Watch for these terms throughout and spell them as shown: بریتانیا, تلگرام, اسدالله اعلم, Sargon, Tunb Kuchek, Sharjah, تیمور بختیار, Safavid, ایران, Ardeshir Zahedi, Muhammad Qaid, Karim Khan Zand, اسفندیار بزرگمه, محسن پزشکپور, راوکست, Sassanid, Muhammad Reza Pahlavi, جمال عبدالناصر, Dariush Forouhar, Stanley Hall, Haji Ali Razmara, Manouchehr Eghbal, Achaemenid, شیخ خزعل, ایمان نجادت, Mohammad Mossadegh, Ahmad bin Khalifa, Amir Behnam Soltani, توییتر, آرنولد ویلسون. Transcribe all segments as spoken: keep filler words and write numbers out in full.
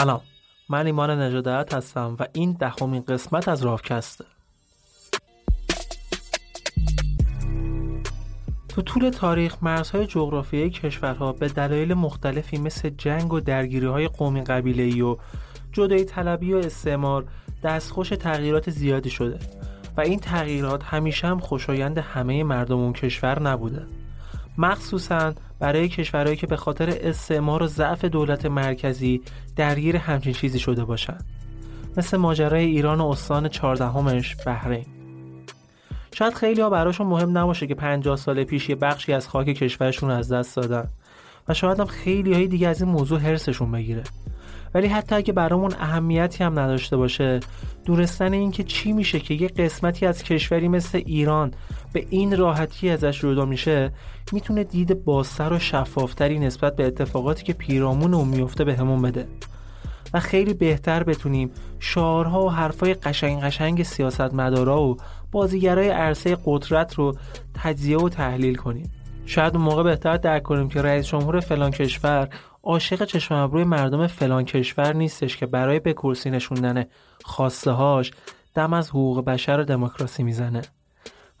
سلام، من ایمان نجادت هستم و این دهمین قسمت از راوکسته. تو طول تاریخ مرزهای جغرافیایی کشورها به دلایل مختلفی مثل جنگ و درگیری‌های قومی قبیله‌ای و جدایی طلبی و استعمار دستخوش تغییرات زیادی شده و این تغییرات همیشه هم خوشایند همه مردم اون کشور نبوده، مخصوصاً برای کشورهایی که به خاطر استعمار و ضعف دولت مرکزی درگیر همچین چیزی شده باشند، مثل ماجرای ایران و استان چهاردهمش بحرین. شاید خیلی‌ها براشون مهم نباشه که پنجاه سال پیش یه بخشی از خاک کشورشون از دست دادن و شاید هم خیلی‌های دیگه از این موضوع حرصشون بگیره، ولی حتی اگه برامون اهمیتی هم نداشته باشه، دونستن این که چی میشه که یه قسمتی از کشوری مثل ایران به این راحتی ازش جدا میشه میتونه دید بازتر و شفافتری نسبت به اتفاقاتی که پیرامون اون میفته به همون بده و خیلی بهتر بتونیم شعارها و حرفای قشنگ قشنگ سیاستمدارا و بازیگرای عرصه قدرت رو تجزیه و تحلیل کنیم. شاید اون موقع بهتر درک کنیم که رئیس جمهور فلان کشور عاشق چشم ابروی مردم فلان کشور نیستش که برای به کرسی نشوندن خواسته هاش دم از حقوق بشر و دموکراسی میزنه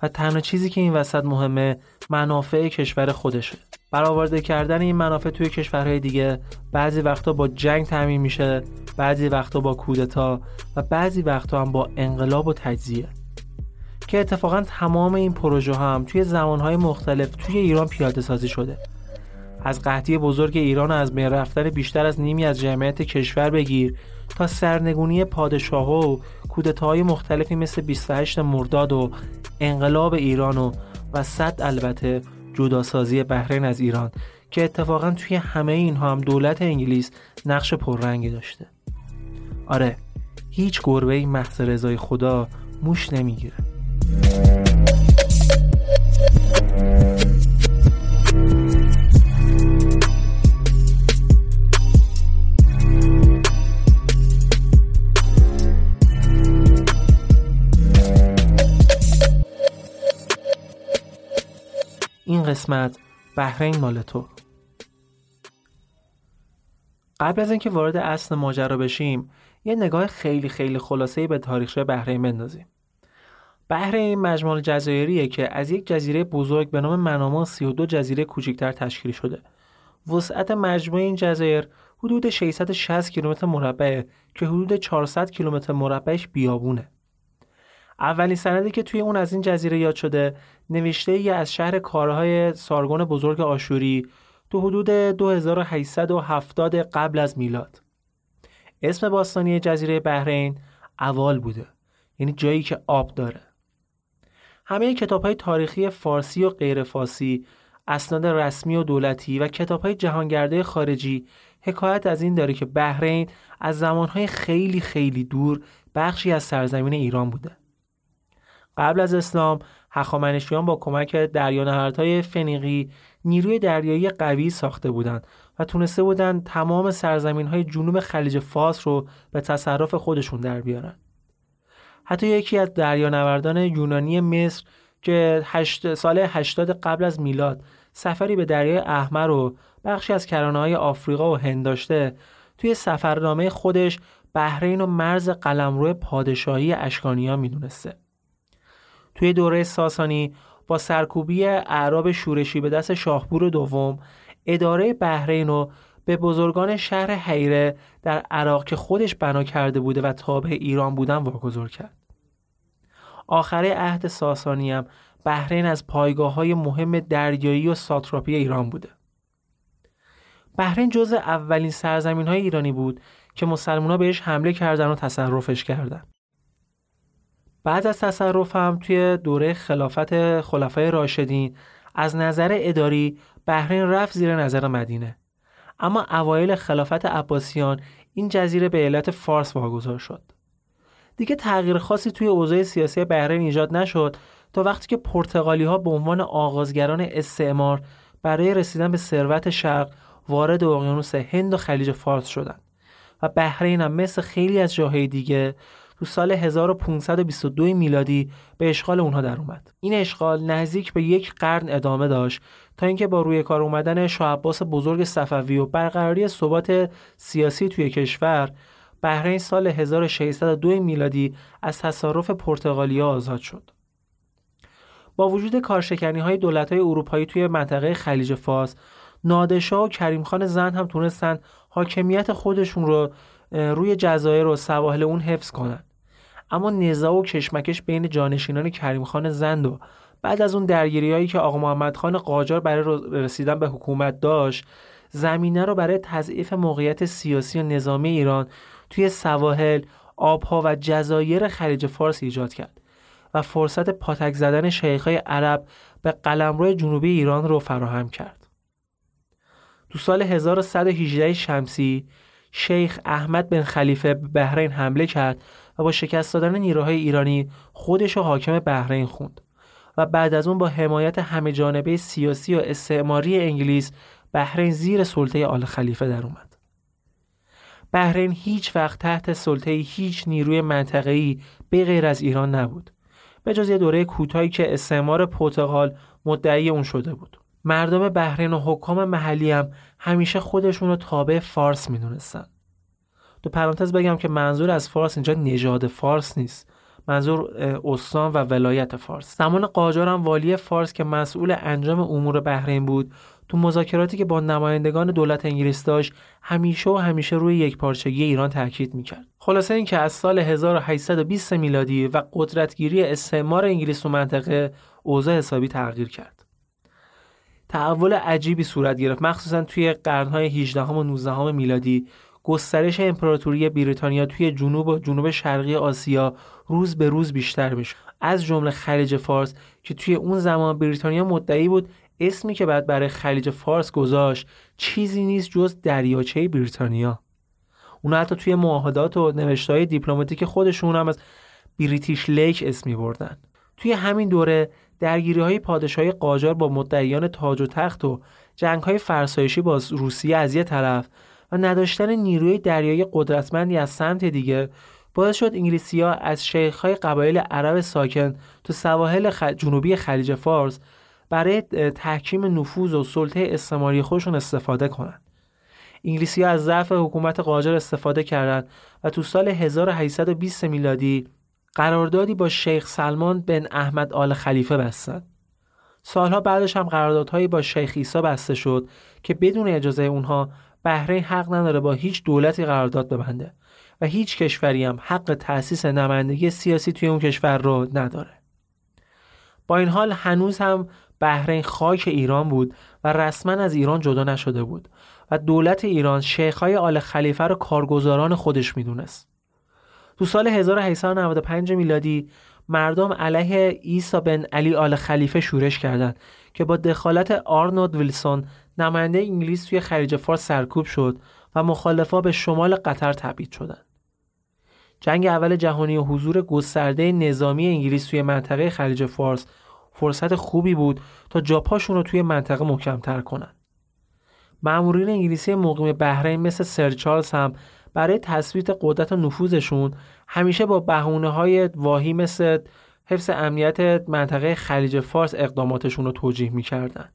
و تنها چیزی که این وسط مهمه منافع کشور خودشه. برآورده کردن این منافع توی کشورهای دیگه بعضی وقتا با جنگ تضمین میشه، بعضی وقتا با کودتا و بعضی وقتا هم با انقلاب و تجزیه، که اتفاقا تمام این پروژه هم توی زمانهای مختلف توی ایران پیاده سازی شده. از قحطی بزرگ ایران و از بین رفتن بیشتر از نیمی از جمعیت کشور بگیر تا سرنگونی پادشاه‌ها و کودتاهای مختلفی مثل بیست و هشت مرداد و انقلاب ایران و وسط البته جداسازی بحرین از ایران که اتفاقا توی همه اینها هم دولت انگلیس نقش پررنگی داشته. آره، هیچ گربه‌ای محض رضای خدا موش نمیگیره. این قسمت بحرین مال تو. قبل از اینکه وارد اصل ماجرا بشیم، یه نگاه خیلی خیلی خلاصه‌ای به تاریخچه بحرین بندازیم. بحرین مجموعه جزایریه که از یک جزیره بزرگ به نام مناما سی و دو جزیره کوچکتر تشکیل شده. وسعت مجموعه این جزایر حدود ششصد و شصت کیلومتر مربع که حدود چهارصد کیلومتر مربعش بیابونه. اولین سندی که توی اون از این جزیره یاد شده نوشته ای از شهر کارهای سارگون بزرگ آشوری تو حدود دو هزار و هشتصد و هفتاد قبل از میلاد. اسم باستانی جزیره بحرین اوال بوده، یعنی جایی که آب داره. همه کتاب‌های تاریخی فارسی و غیر فارسی، اسناد رسمی و دولتی و کتاب‌های جهانگرده خارجی حکایت از این داره که بحرین از زمان‌های خیلی خیلی دور بخشی از سرزمین ایران بوده. قبل از اسلام، هخامنشیان با کمک دریانوردهای فنیقی نیروی دریایی قوی ساخته بودند و تونسته بودند تمام سرزمین‌های جنوب خلیج فارس رو به تصرف خودشون در بیارن. حتی یکی از دریانوردان یونانی مصر که سال هشتاد قبل از میلاد سفری به دریای احمر و بخشی از کرانه‌های آفریقا و هند داشته، توی سفرنامه خودش بحرین و مرز قلمرو پادشاهی اشکانیان می‌دونسته. توی دوره ساسانی با سرکوبی اعراب شورشی به دست شاهپور دوم، اداره بحرین رو به بزرگان شهر حیره در عراق که خودش بنا کرده بوده و تابع ایران بودن واگذار کرد. آخر عهد ساسانی هم بحرین از پایگاه‌های مهم دریایی و ساتراپی ایران بوده. بحرین جزو اولین سرزمین‌های ایرانی بود که مسلمان‌ها بهش حمله کردن و تصرفش کردن. بعد از تصرف هم توی دوره خلافت خلفای راشدین از نظر اداری بحرین رفت زیر نظر مدینه، اما اوایل خلافت عباسیان این جزیره به علت فارس واگذار شد. دیگه تغییر خاصی توی اوضاع سیاسی بحرین ایجاد نشد تا وقتی که پرتغالی‌ها به عنوان آغازگران استعمار برای رسیدن به ثروت شرق وارد اقیانوس هند و خلیج فارس شدند و بحرین هم مثل خیلی از جاهای دیگه تو سال هزار و پانصد و بیست و دو میلادی به اشغال اونها در اومد. این اشغال نزدیک به یک قرن ادامه داشت تا اینکه با روی کار اومدن شاه عباس بزرگ صفوی و برقراری ثبات سیاسی توی کشور، بحرین سال هزار و ششصد و دو میلادی از تصرف پرتغالیا آزاد شد. با وجود کارشکنی‌های دولت‌های اروپایی توی منطقه خلیج فارس، نادر شاه و کریم خان زند هم تونستن حاکمیت خودشون رو روی جزایر و سواحل اون حفظ کنن. اما نزاع و کشمکش بین جانشینان کریم خان زند و بعد از اون درگیری‌هایی که آقا محمد خان قاجار برای رسیدن به حکومت داشت، زمینه رو برای تضعیف موقعیت سیاسی و نظامی ایران توی سواحل، آبها و جزایر خلیج فارس ایجاد کرد و فرصت پاتک زدن شیخ‌های عرب به قلمرو جنوبی ایران رو فراهم کرد. تو سال هزار و صد و هجده شمسی شیخ احمد بن خلیفه به بحرین حمله کرد و با شکست دادن نیروهای ایرانی خودش رو حاکم بحرین خوند و بعد از اون با حمایت همه جانبه سیاسی و استعماری انگلیس، بحرین زیر سلطه آل خلیفه در اومد. بحرین هیچ وقت تحت سلطه هیچ نیروی منطقه‌ای به غیر از ایران نبود، به جز یه دوره کوتاهی که استعمار پرتغال مدعی اون شده بود. مردم بحرین و حکام محلی هم همیشه خودشون رو تابع فارس می دونستن. تو پرانتز بگم که منظور از فارس اینجا نژاد فارس نیست، منظور استان و ولایت فارس. زمان قاجار هم والی فارس که مسئول انجام امور بحرین بود، تو مذاکراتی که با نمایندگان دولت انگلیس داشت همیشه و همیشه روی یکپارچگی ایران تاکید میکرد. خلاصه این که از سال هزار و هشتصد و بیست میلادی و قدرتگیری استعمار انگلیس تو منطقه، اوضاع حسابی تغییر کرد. تحول عجیبی صورت گرفت، مخصوصا توی قرن‌های هجدهم و نوزدهم میلادی. گسترش امپراتوری بریتانیا توی جنوب و جنوب شرقی آسیا روز به روز بیشتر میشد، از جمله خلیج فارس که توی اون زمان بریتانیا مدعی بود اسمی که بعد برای خلیج فارس گذاشت چیزی نیست جز دریاچه بریتانیا. اونا حتی توی معاهدات و نوشته‌های دیپلماتیک خودشون هم از بریتیش لیک اسمی بردن. توی همین دوره درگیری‌های پادشاهی قاجار با مدعیان تاج و تخت و جنگ‌های فرسایشی با روسیه از یک طرف و نداشتن نیروی دریایی قدرتمندی از سمت دیگه باعث شد انگلیسی‌ها از شیخ‌های قبایل عرب ساکن تو سواحل خل... جنوبی خلیج فارس برای تحکیم نفوذ و سلطه استعماری خودشون استفاده کنند. انگلیسی‌ها از ضعف حکومت قاجار استفاده کردند و تو سال هزار و هشتصد و بیست میلادی قراردادی با شیخ سلمان بن احمد آل خلیفه بستند. سالها بعدش هم قراردادهایی با شیخ عیسی بسته شد که بدون اجازه اونها بحرین حق نداره با هیچ دولتی قرارداد ببنده و هیچ کشوری هم حق تأسیس نمایندگی سیاسی توی اون کشور رو نداره. با این حال هنوز هم بحرین خاک ایران بود و رسما از ایران جدا نشده بود و دولت ایران شیخ‌های آل خلیفه رو کارگزاران خودش میدونست. تو سال هزار و هشتصد و نود و پنج میلادی مردم علیه عیسی بن علی آل خلیفه شورش کردند که با دخالت آرنولد ویلسون نماینده انگلیس توی خلیج فارس سرکوب شد و مخالفا به شمال قطر تبعید شدند. جنگ اول جهانی و حضور گسترده نظامی انگلیس توی منطقه خلیج فارس فرصت خوبی بود تا جاپاشون رو توی منطقه محکم‌تر کنند. مامورین انگلیسی مقیم بحرین مثل سر چارلز هم برای تثبیت قدرت و نفوذشون همیشه با بهونه‌های واهی مثل حفظ امنیت منطقه خلیج فارس اقداماتشون رو توجیه می‌کردن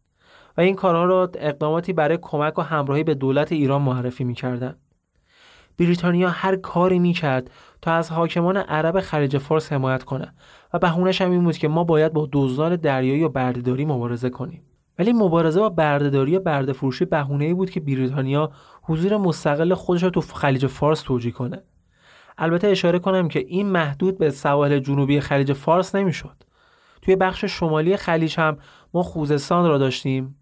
و این کارها رو اقداماتی برای کمک و همراهی به دولت ایران معرفی می‌کردن. بریتانیا هر کاری می‌کرد تا از حاکمان عرب خلیج فارس حمایت کنه و بهونه‌اش هم این بود که ما باید با دزدان دریایی و بردهداری مبارزه کنیم. ولی مبارزه با بردهداری و برده‌فروشی بهونه‌ای بود که بریتانیا حضور مستقل خودش رو تو خلیج فارس توجیه کنه. البته اشاره کنم که این محدود به سواحل جنوبی خلیج فارس نمیشد. توی بخش شمالی خلیج هم ما خوزستان را داشتیم.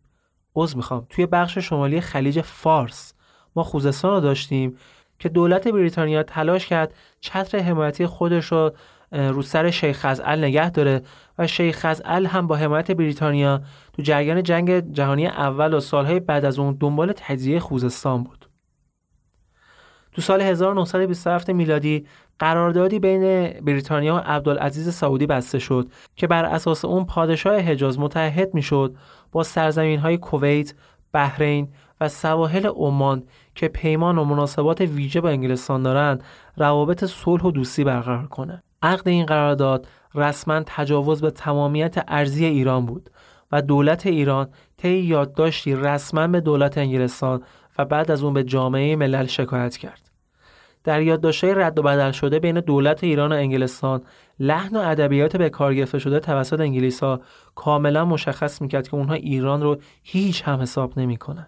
عذر میخوام. توی بخش شمالی خلیج فارس ما خوزستان را داشتیم که دولت بریتانیا تلاش کرد چتر حمایتی خودش رو رو سر شیخ خزعل نگه داره و شیخ خزعل هم با حمایت بریتانیا تو جریان جنگ جهانی اول و سالهای بعد از اون دنبال تجزیه خوزستان بود. تو سال هزار و نهصد و بیست و هفت میلادی قراردادی بین بریتانیا و عبدالعزیز سعودی بسته شد که بر اساس اون پادشاه حجاز متحد میشد با سرزمین‌های کویت، بحرین و سواحل عمان که پیمان و مناسبات ویژه با انگلستان دارند، روابط صلح و دوستی برقرار کنه. عقد این قرارداد رسما تجاوز به تمامیت ارضی ایران بود و دولت ایران طی یادداشتی رسما به دولت انگلستان و بعد از اون به جامعه ملل شکایت کرد. در یادداشت‌های رد و بدل شده بین دولت ایران و انگلستان، لحن و ادبیات به کار گرفته شده توسط انگلیس‌ها کاملا مشخص می‌کرد که اونها ایران رو هیچ هم حساب نمی‌کنن.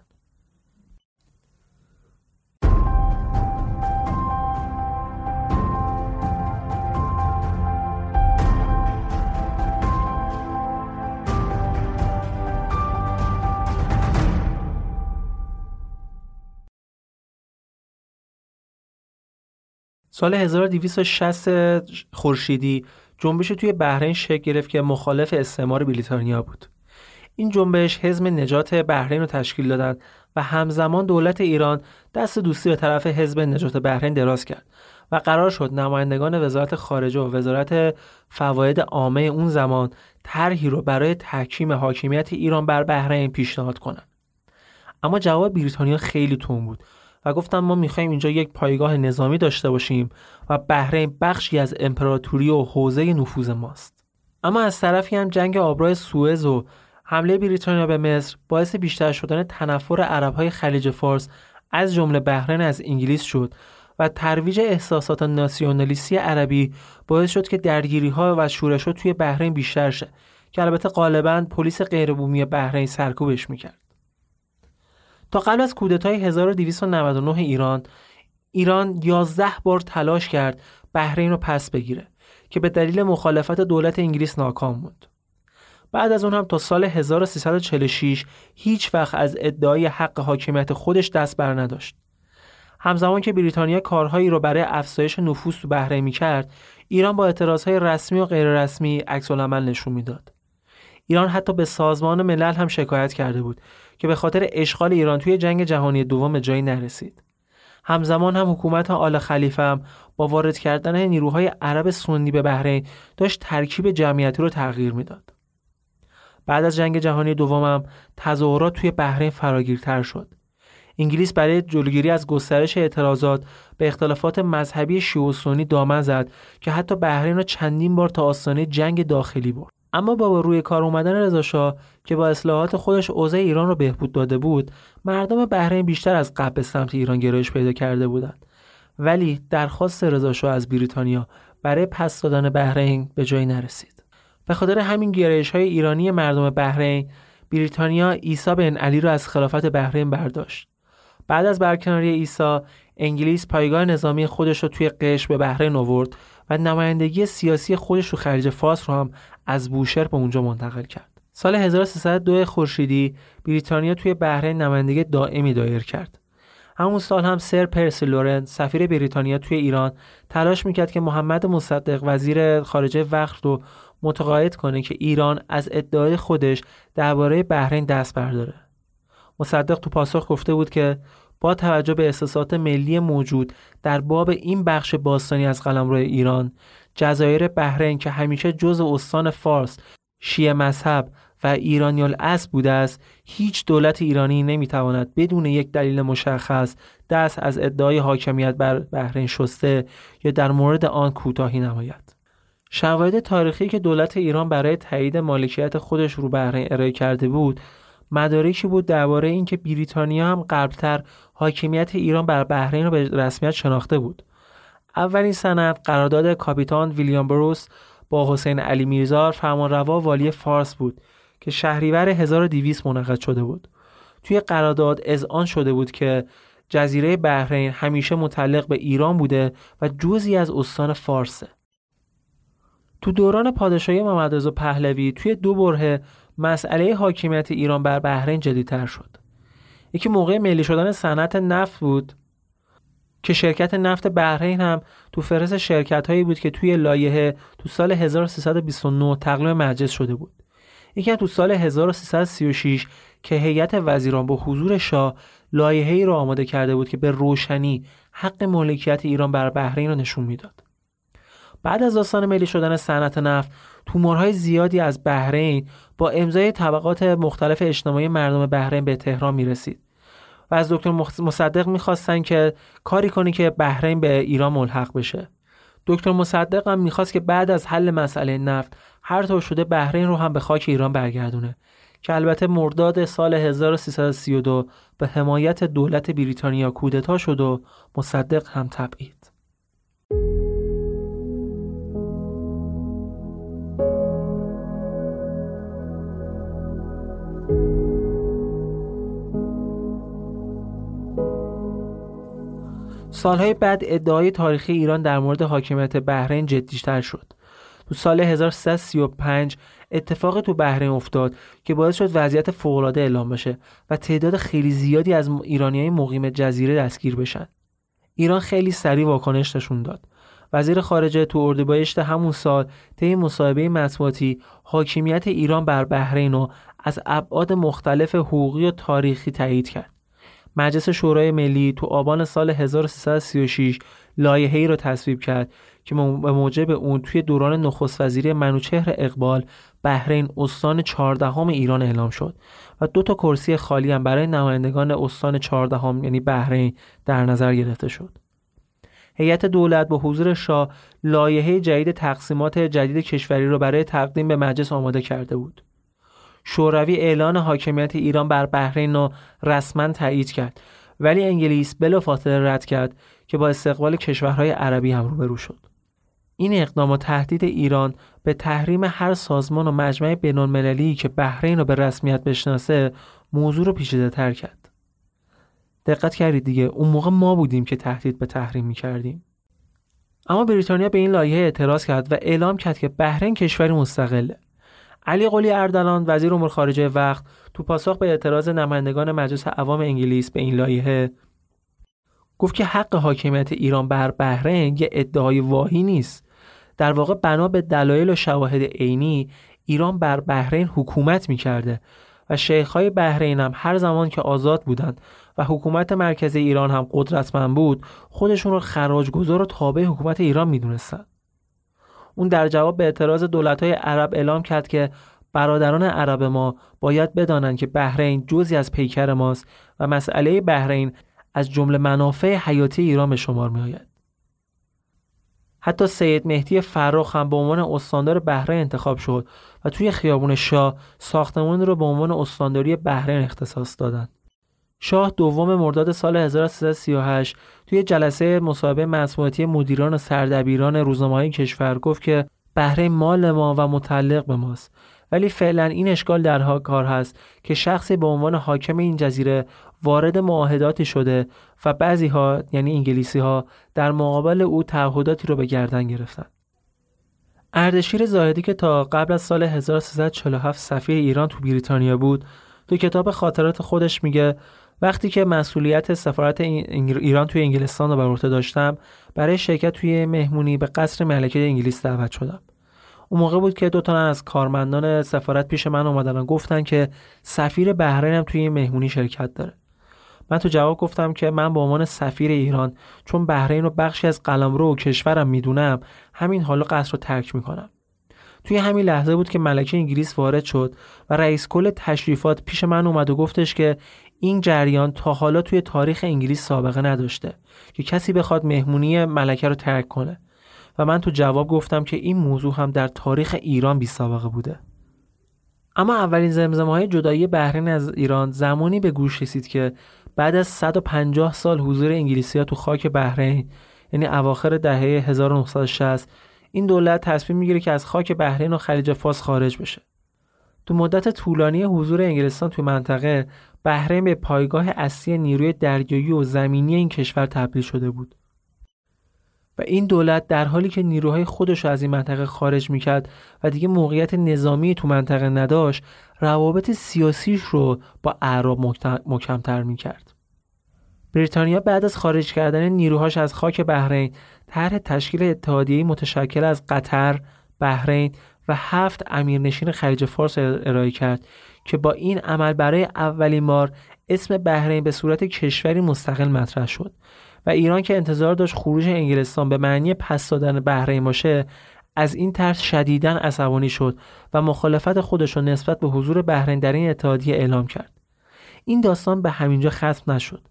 سال هزار و دویست و شصت خورشیدی جنبش توی بحرین شکل گرفت که مخالف استعمار بریتانیا بود. این جنبش حزب نجات بحرین رو تشکیل دادند و همزمان دولت ایران دست دوستی به طرف حزب نجات بحرین دراز کرد و قرار شد نمایندگان وزارت خارجه و وزارت فواید عامه اون زمان طرحی رو برای تحکیم حاکمیت ایران بر بحرین پیشنهاد کنند. اما جواب بریتانیا خیلی تند بود و گفتن ما میخواییم اینجا یک پایگاه نظامی داشته باشیم و بحرین بخشی از امپراتوری و حوزه نفوذ ماست. اما از طرفی هم جنگ آبراه سوئز و حمله بریتانیا به مصر باعث بیشتر شدن تنفر عرب‌های خلیج فارس از جمله بحرین از انگلیس شد و ترویج احساسات ناسیونالیستی عربی باعث شد که درگیری‌ها و شورش‌ها توی بحرین بیشتر شد که البته غالباً پلیس غیربومی بحرین سرکوبش می‌کرد. تا قبل از کودتای هزار و دویست و نود و نه ایران، ایران یازده بار تلاش کرد بحرین رو پس بگیره که به دلیل مخالفت دولت انگلیس ناکام بود. بعد از اون هم تا سال هزار و سیصد و چهل و شش هیچ وقت از ادعای حق حاکمیت خودش دست بر نداشت. همزمان که بریتانیا کارهایی رو برای افزایش نفوذ تو بحرین می‌کرد، ایران با اعتراضهای رسمی و غیررسمی عکس‌العمل نشون میداد. ایران حتی به سازمان ملل هم شکایت کرده بود که به خاطر اشغال ایران توی جنگ جهانی دوم جایی نرسید. همزمان هم حکومت آل خلیفه هم با وارد کردن نیروهای عرب سنی به بحرین داشت ترکیب جمعیتی رو تغییر میداد. بعد از جنگ جهانی دوم هم تظاهرات توی بحرین فراگیرتر شد. انگلیس برای جلوگیری از گسترش اعتراضات به اختلافات مذهبی شیعه و سنی دامن زد که حتی بحرین را چندین بار تا آستانه جنگ داخلی برد. اما با روی کار اومدن رضا شاه که با اصلاحات خودش اوضاع ایران رو بهبود داده بود، مردم بحرین بیشتر از قبل به سمت ایران گرایش پیدا کرده بودند. ولی درخواست رضا شاه از بریتانیا برای پس دادن بحرین به جایی نرسید. به خاطر همین گرایش‌های ایرانی مردم بحرین، بریتانیا عیسی بن علی را از خلافت بحرین برداشت. بعد از برکناری عیسی، انگلیس پایگاه نظامی خودش رو توی قشم به بحرین آورد و نمایندگی سیاسی خودش تو خلیج فارس رو هم از بوشهر به اونجا منتقل کرد. سال هزار و سیصد و دو خورشیدی بریتانیا توی بحرین نمایندگی دائمی دایر کرد. همون سال هم سر پرسی لورنس سفیر بریتانیا توی ایران تلاش میکرد که محمد مصدق وزیر خارجه وقت رو متقاعد کنه که ایران از ادعای خودش درباره بحرین دست برداره. مصدق تو پاسخ گفته بود که با توجه به احساسات ملی موجود در باب این بخش باستانی از قلمرو ایران، جزایر بحرین که همیشه جزء استان فارس، شیعه مذهب و ایرانی الاصل بوده است، هیچ دولت ایرانی نمیتواند بدون یک دلیل مشخص دست از ادعای حاکمیت بر بحرین شسته یا در مورد آن کوتاهی نماید. شواهد تاریخی که دولت ایران برای تایید مالکیت خودش رو بحرین ارائه کرده بود، مدارکی بود درباره اینکه بریتانیا هم قبلتر حاکمیت ایران بر بحرین رو به رسمیت شناخته بود. اولین سند قرارداد کاپیتان ویلیام بروس با حسین علی میرزا فرمانروا والی فارس بود که شهریور هزار و دویست منعقد شده بود. توی قرارداد اذعان شده بود که جزیره بحرین همیشه متعلق به ایران بوده و جزئی از استان فارسه. تو دوران پادشاهی محمد رضا پهلوی توی دو برهه مسئله حاکمیت ایران بر بحرین جدی‌تر شد. یکی موقع ملی شدن صنعت نفت بود که شرکت نفت بحرین هم تو فهرست شرکت‌هایی بود که توی لایحه تو سال هزار و سیصد و بیست و نه تقدیم مجلس شده بود. یکی هم تو سال هزار و سیصد و سی و شش که هیئت وزیران با حضور شاه لایحه‌ای را آماده کرده بود که به روشنی حق مالکیت ایران بر بحرین را نشون میداد. بعد از داستان ملی شدن صنعت نفت، تومورهای زیادی از بحرین با امضای طبقات مختلف اجتماعی مردم بحرین به تهران میرسید و از دکتر مصدق میخواستن که کاری کنی که بحرین به ایران ملحق بشه. دکتر مصدق هم میخواست که بعد از حل مسئله نفت هر طور شده بحرین رو هم به خاک ایران برگردونه که البته مرداد سال هزار و سیصد و سی و دو به حمایت دولت بریتانیا کودتا شد و مصدق هم تبعید. سالهای بعد ادعای تاریخی ایران در مورد حاکمیت بحرین جدی‌تر شد. تو سال هزار و سیصد و سی و پنج اتفاق تو بحرین افتاد که باعث شد وضعیت فوق‌العاده اعلام بشه و تعداد خیلی زیادی از ایرانیای مقیم جزیره دستگیر بشن. ایران خیلی سریع واکنش نشون داد. وزیر خارجه تو اردیبهشت همون سال طی مصاحبه مطبوعاتی حاکمیت ایران بر بحرین رو از ابعاد مختلف حقوقی و تاریخی تایید کرد. مجلس شورای ملی تو آبان سال هزار و سیصد و سی و شش لایحه‌ای را تصویب کرد که به موجب اون توی دوران نخست وزیری منوچهر اقبال بحرین استان چهاردهم ایران اعلام شد و دو تا کرسی خالی هم برای نمایندگان استان چهاردهم یعنی بحرین در نظر گرفته شد. هیئت دولت با حضور شاه لایحه جدید تقسیمات جدید کشوری را برای تقدیم به مجلس آماده کرده بود. شوروی اعلان حاکمیت ایران بر بحرین را رسما تایید کرد ولی انگلیس بلافاصله رد کرد که با استقبال کشورهای عربی هم روبرو شد. این اقدام و تهدید ایران به تحریم هر سازمان و مجمع بین‌المللی که بحرین را به رسمیت بشناسه موضوع رو پیچیده‌تر کرد. دقت کردید دیگه، اون موقع ما بودیم که تهدید به تحریم می‌کردیم. اما بریتانیا به این لایحه اعتراض کرد و اعلام کرد که بحرین کشوری مستقله. علی قلی اردلان وزیر امور خارجه وقت تو پاسخ به اعتراض نمایندگان مجلس عوام انگلیس به این لایحه گفت که حق حاکمیت ایران بر بحرین یه ادعای واهی نیست. در واقع بنا به دلایل و شواهد عینی ایران بر بحرین حکومت می‌کرده و شیخ‌های بحرین هم هر زمان که آزاد بودند و حکومت مرکزی ایران هم قدرتمند بود، خودشون رو خراج‌گذار و تابع حکومت ایران می‌دونستن. اون در جواب به اعتراض دولت‌های عرب اعلام کرد که برادران عرب ما باید بدانند که بحرین جزئی از پیکر ماست و مسئله بحرین از جمله منافع حیاتی ایران به شمار می‌آید. حتی سید مهدی فرخ هم به عنوان استاندار بحرین انتخاب شد و توی خیابون شاه ساختمان رو به عنوان استانداری بحرین اختصاص دادند. شاه دوم مرداد سال هزار و سیصد و سی و هشت توی جلسه مصاحبه مطبوعاتی مدیران و سردبیران روزنامه‌های کشور گفت که بحرین مال ما و متعلق به ماست ولی فعلا این اشکال در کار هست که شخصی به عنوان حاکم این جزیره وارد معاهداتی شده و بعضی ها یعنی انگلیسی ها در مقابل او تعهداتی رو به گردن گرفتن. اردشیر زاهدی که تا قبل از سال هزار و سیصد و چهل و هفت سفیر ایران تو بریتانیا بود، تو کتاب خاطرات خودش میگه وقتی که مسئولیت سفارت ایران توی انگلستان رو بر عهده داشتم، برای شرکت توی مهمونی به قصر ملکه انگلیس دعوت شدم. اون موقع بود که دو تا از کارمندان سفارت پیش من اومدن و گفتن که سفیر بحرین هم توی این مهمونی شرکت داره. من تو جواب گفتم که من به عنوان سفیر ایران چون بحرین رو بخشی از قلمرو و کشورم میدونم، همین حالا قصر رو ترک میکنم. توی همین لحظه بود که ملکه انگلیس وارد شد و رئیس کل تشریفات پیش من اومد و گفتش که این جریان تا حالا توی تاریخ انگلیس سابقه نداشته که کسی بخواد مهمونی ملکه رو ترک کنه. و من تو جواب گفتم که این موضوع هم در تاریخ ایران بی سابقه بوده. اما اولین زمزمه‌های جدایی بحرین از ایران زمانی به گوش رسید که بعد از صد و پنجاه سال حضور انگلیسی‌ها تو خاک بحرین، یعنی اواخر دهه هزار و نهصد و شصت، این دولت تصمیم میگیره که از خاک بحرین و خلیج فارس خارج بشه. تو مدت طولانی حضور انگلستان تو منطقه، بحرین به پایگاه اصلی نیروی دریایی و زمینی این کشور تبدیل شده بود. و این دولت در حالی که نیروهای خودش از این منطقه خارج میکرد و دیگه موقعیت نظامی تو منطقه نداشت، روابط سیاسیش رو با اعراب محکم‌تر میکرد. بریتانیا بعد از خارج کردن نیروهاش از خاک بحرین، طرح تشکیل اتحادیه‌ای متشکل از قطر، بحرین و هفت امیرنشین خلیج فارس ارائه کرد که با این عمل برای اولین بار اسم بحرین به صورت کشوری مستقل مطرح شد. و ایران که انتظار داشت خروج انگلستان به معنی پس دادن بحرین باشه، از این طرز شدیداً عصبانی شد و مخالفت خودش رو نسبت به حضور بحرین در این اتحادیه اعلام کرد. این داستان به همینجا ختم نشد.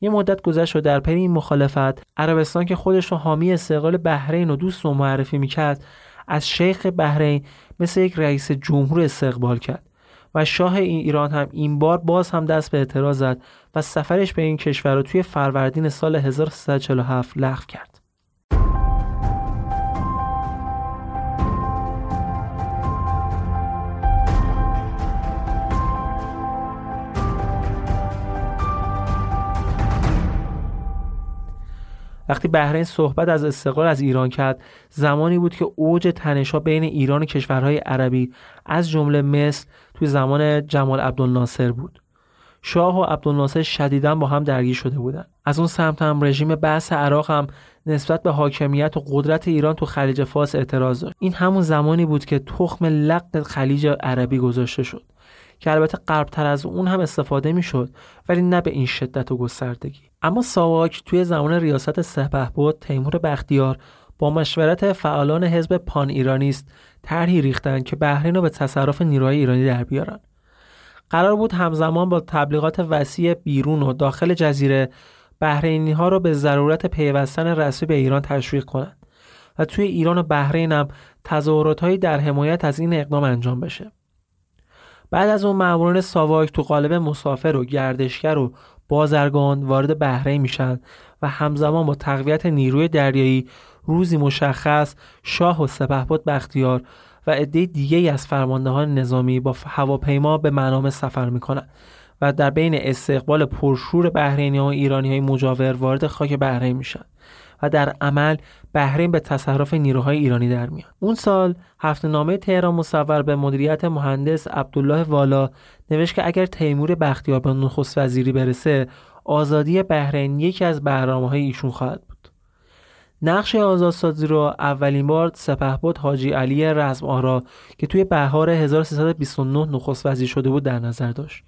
یه مدت گذشت و در پی این مخالفت، عربستان که خودش رو حامی استقلال بحرین و دوست و معرفی میکرد، از شیخ بحرین مثل یک رئیس جمهور استقبال کرد و شاه ایران هم این بار باز هم دست به اعتراض زد و سفرش به این کشور رو توی فروردین سال هزار و سیصد و چهل و هفت لغو کرد. وقتی بحرین صحبت از استقلال از ایران کرد، زمانی بود که اوج تنش‌ها بین ایران و کشورهای عربی از جمله مصر توی زمان جمال عبدالناصر بود. شاه و عبدالناصر شدیداً با هم درگیر شده بودند. از اون سمت هم رژیم بعث عراق هم نسبت به حاکمیت و قدرت ایران تو خلیج فارس اعتراض داشت. این همون زمانی بود که تخم لق خلیج عربی گذاشته شد که البته غرب‌تر از اون هم استفاده می‌شد، ولی نه به این شدت و گستردگی. اما ساواک توی زمان ریاست سپهبد تیمور بختیار با مشورت فعالان حزب پان ایرانیست طرحی ریختن که بحرین رو به تصرف نیروهای ایرانی در بیارن. قرار بود همزمان با تبلیغات وسیع بیرون و داخل جزیره، بحرینی‌ها رو به ضرورت پیوستن رسمی به ایران تشویق کنند و توی ایران و بحرین هم تظاهرات‌هایی در حمایت از این اقدام انجام بشه. بعد از اون ماموران ساواک تو قالب مسافر و گردشگر و بازرگان وارد بحرین میشن و همزمان با تقویت نیروی دریایی، روزی مشخص شاه و سپهبد بختیار و عده دیگه از فرماندهان نظامی با هواپیما به منام سفر میکنن و در بین استقبال پرشور بحرینی‌ها و ایرانی‌های مجاور وارد خاک بحرین میشن و در عمل بحرین به تصرف نیروهای ایرانی در میان. اون سال هفته‌نامه تهران مصور به مدیریت مهندس عبدالله والا نوشت که اگر تیمور بختیار به نخست وزیری برسه، آزادی بحرین یکی از برنامه‌های ایشون خواهد بود. نقش آزادسازی رو اولین بار سپهبد حاجی علی رزم آرا که توی بهار هزار و سیصد و بیست و نه نخست وزیر شده بود در نظر داشت.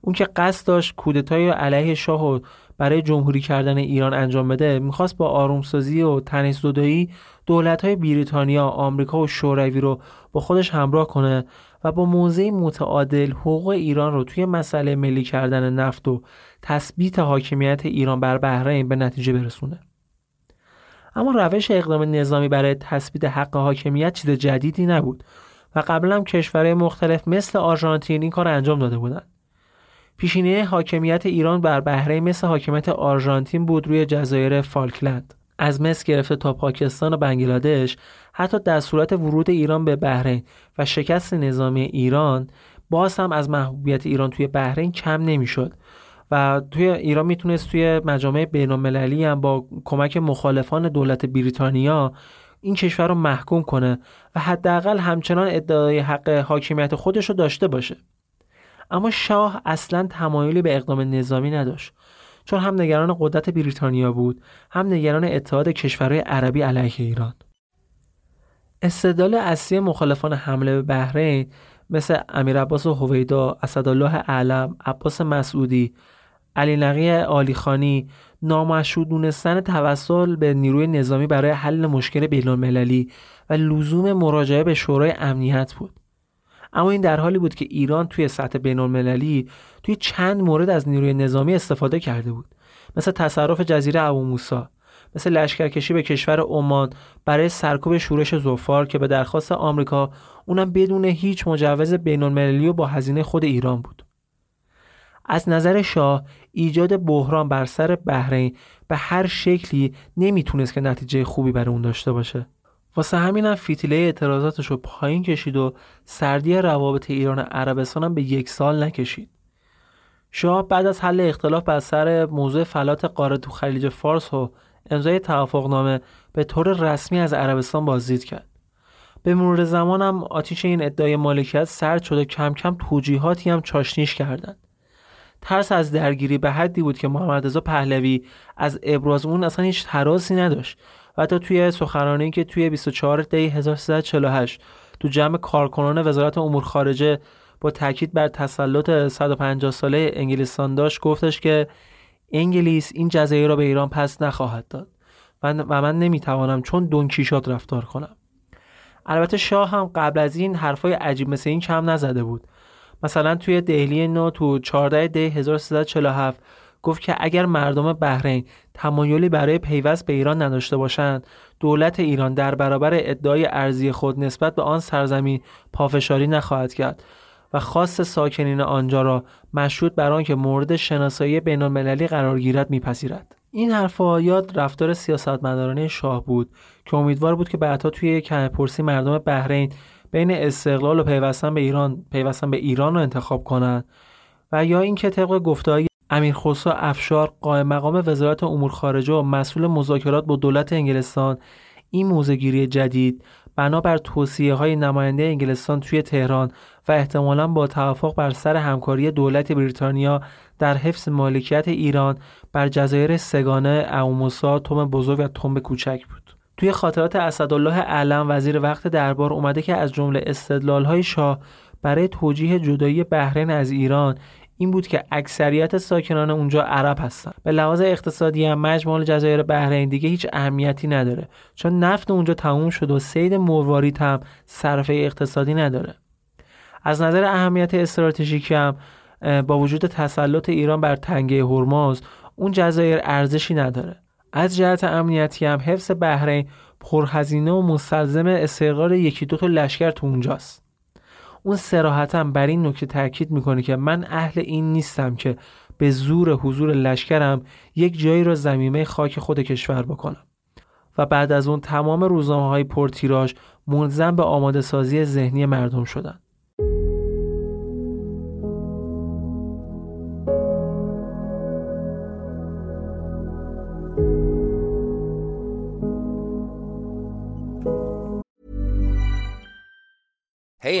اون که قصد داشت کودتای علیه شاه و برای جمهوری کردن ایران انجام بده، میخواست با آرومسازی و تنش‌زدایی دولت‌های بریتانیا، آمریکا و شوروی رو با خودش همراه کنه و با موضع متعادل حقوق ایران رو توی مسئله ملی کردن نفت و تثبیت حاکمیت ایران بر بحرین به نتیجه برسونه. اما روش اقدام نظامی برای تثبیت حق حاکمیت چیز جدیدی نبود و قبلا هم کشورهای مختلف مثل آرژانتین این کار انجام داده بودند. پیشینه حاکمیت ایران بر بحرین مثل حاکمیت آرژانتین بود روی جزایر فالکلند. از مصر گرفته تا پاکستان و بنگلادش، حتی در صورت ورود ایران به بحرین و شکست نظامی ایران، باز هم از محبوبیت ایران توی بحرین کم نمیشد و توی ایران میتونست توی مجامع بین‌المللی هم با کمک مخالفان دولت بریتانیا این کشور رو محکوم کنه و حداقل همچنان ادعای حق حاکمیت خودش رو داشته باشه. اما شاه اصلاً تمایلی به اقدام نظامی نداشت، چون هم نگران قدرت بریتانیا بود، هم نگران اتحاد کشورهای عربی علیه ایران. استدلال اصلی مخالفان حمله به بحرین مثل امیرعباس هویدا، اسدالله اعلم، عباس مسعودی، علی نقی عالیخانی نامشروط دونستن توسل به نیروی نظامی برای حل مشکل بین‌المللی و لزوم مراجعه به شورای امنیت بود. اما این در حالی بود که ایران توی سطح بین‌المللی توی چند مورد از نیروی نظامی استفاده کرده بود، مثل تصرف جزیره ابو موسی، مثل لشکرکشی به کشور عمان برای سرکوب شورش ظفار که به درخواست آمریکا اونم بدون هیچ مجوز بین‌المللی و با هزینه خود ایران بود. از نظر شاه ایجاد بحران بر سر بحرین به هر شکلی نمیتونست که نتیجه خوبی برای اون داشته باشه. واسه همینم فتیله اعتراضاتش رو پایین کشید و سردی روابط ایران و عربستان هم به یک سال نکشید. شاه بعد از حل اختلاف بر سر موضوع فلات قاره تو خلیج فارس و امضای توافقنامه به طور رسمی از عربستان بازدید کرد. به مرور زمان هم آتش این ادعای مالکیت سرد شد و کم کم توجیهاتی هم چاشنیش کردند. ترس از درگیری به حدی بود که محمد رضا پهلوی از ابراز اون اصلا هیچ تراسی نداشت و حتی توی سخنرانی که توی بیست و چهارم دی هزار و سیصد و چهل و هشت تو جمع کارکنان وزارت امور خارجه با تاکید بر تسلط صد و پنجاه ساله انگلستان داشت، گفتش که انگلیس این جزایر را به ایران پس نخواهد داد من و من نمیتوانم چون دونکیشات رفتار کنم. البته شاه هم قبل از این حرفای عجیب مثل این کم نزده بود. مثلا توی دهلی نو تو چهاردهم دی هزار و سیصد و چهل و هفت گفت که اگر مردم بحرین تمایلی برای پیوست به ایران نداشته باشند، دولت ایران در برابر ادعای ارضی خود نسبت به آن سرزمین پافشاری نخواهد کرد و خواست ساکنین آنجا را مشروط بر آن که مورد شناسایی بین‌المللی قرار گیرد میپذیرد. این حرفا یاد رفتار سیاستمدارانه شاه بود که امیدوار بود که بعدها توی کمپرسی مردم بحرین بین استقلال و پیوستن به ایران پیوستن به ایران رو انتخاب کنند و یا اینکه طبق گفته‌های امیرخسرو افشار قائم مقام وزارت امور خارجه و مسئول مذاکرات با دولت انگلستان، این موضع‌گیری جدید بنابر توصیه‌های نماینده انگلستان توی تهران و احتمالاً با توافق بر سر همکاری دولت بریتانیا در حفظ مالکیت ایران بر جزایر سگانه، ابو موسی، تنب بزرگ و تنب کوچک بود. توی خاطرات اسدالله اعلم وزیر وقت دربار اومده که از جمله استدلال‌های شاه برای توجیه جدایی بحرین از ایران این بود که اکثریت ساکنان اونجا عرب هستن. به لحاظ اقتصادی هم مجموعه جزایر بحرین دیگه هیچ اهمیتی نداره، چون نفت اونجا تموم شد و صید مروارید هم صرفه اقتصادی نداره. از نظر اهمیت استراتژیکی هم با وجود تسلط ایران بر تنگه هرمز اون جزایر ارزشی نداره. از جهت امنیتی هم حفظ بحرین پرهزینه و مستلزم استقرار یکی دو تا لشکر تو اونجاست. اون صراحتاً بر این نکته تاکید میکنه که من اهل این نیستم که به زور حضور لشکرم یک جایی را ضمیمه خاک خود کشور بکنم و بعد از اون تمام روزنامه‌های پرتیراژ ملزم به آماده سازی ذهنی مردم شدن. Hey,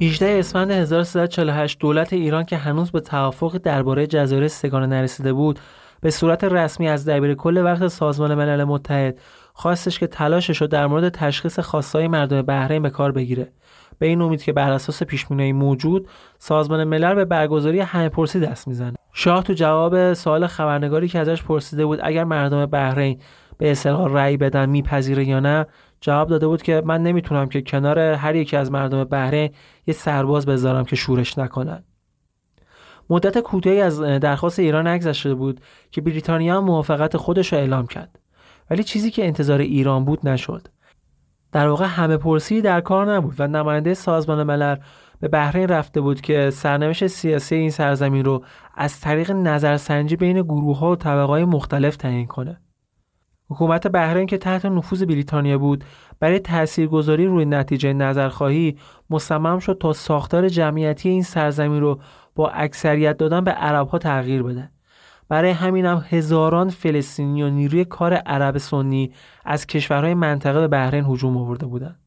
هجدهم اسفند هزار و سیصد و چهل و هشت دولت ایران که هنوز به توافق درباره جزایر سگانه نرسیده بود، به صورت رسمی از دبیر کل وقت سازمان ملل متحد خواستش که تلاشش رو در مورد تشخیص خاصای مردم بحرین به کار بگیره، به این امید که بر اساس پیش‌بینی‌های موجود سازمان ملل به برگزاری همه‌پرسی دست میزنه. شاه تو جواب سوال خبرنگاری که ازش پرسیده بود اگر مردم بحرین به استقلال رأی بدن میپذیره یا نه، جواب داده بود که من نمیتونم که کنار هر یکی از مردم بحرین یه سرباز بذارم که شورش نکنن. مدت کوتاهی از درخواست ایران نگذشته بود که بریتانیا موافقت خودش رو اعلام کرد، ولی چیزی که انتظار ایران بود نشد. در واقع همه‌پرسی در کار نبود و نماینده سازمان ملل به بحرین رفته بود که سرنوشت سیاسی این سرزمین رو از طریق نظرسنجی بین گروه‌ها و طبقه‌های مختلف تعیین کنه. حکومت بحرین که تحت نفوذ بریتانیا بود، برای تاثیرگذاری روی نتیجه نظرخواهی مصمم شد تا ساختار جمعیتی این سرزمین رو با اکثریت دادن به عرب‌ها تغییر بده. برای همین هم هزاران فلسطینی و نیروی کار عرب سنی از کشورهای منطقه به بحرین هجوم آورده بودند.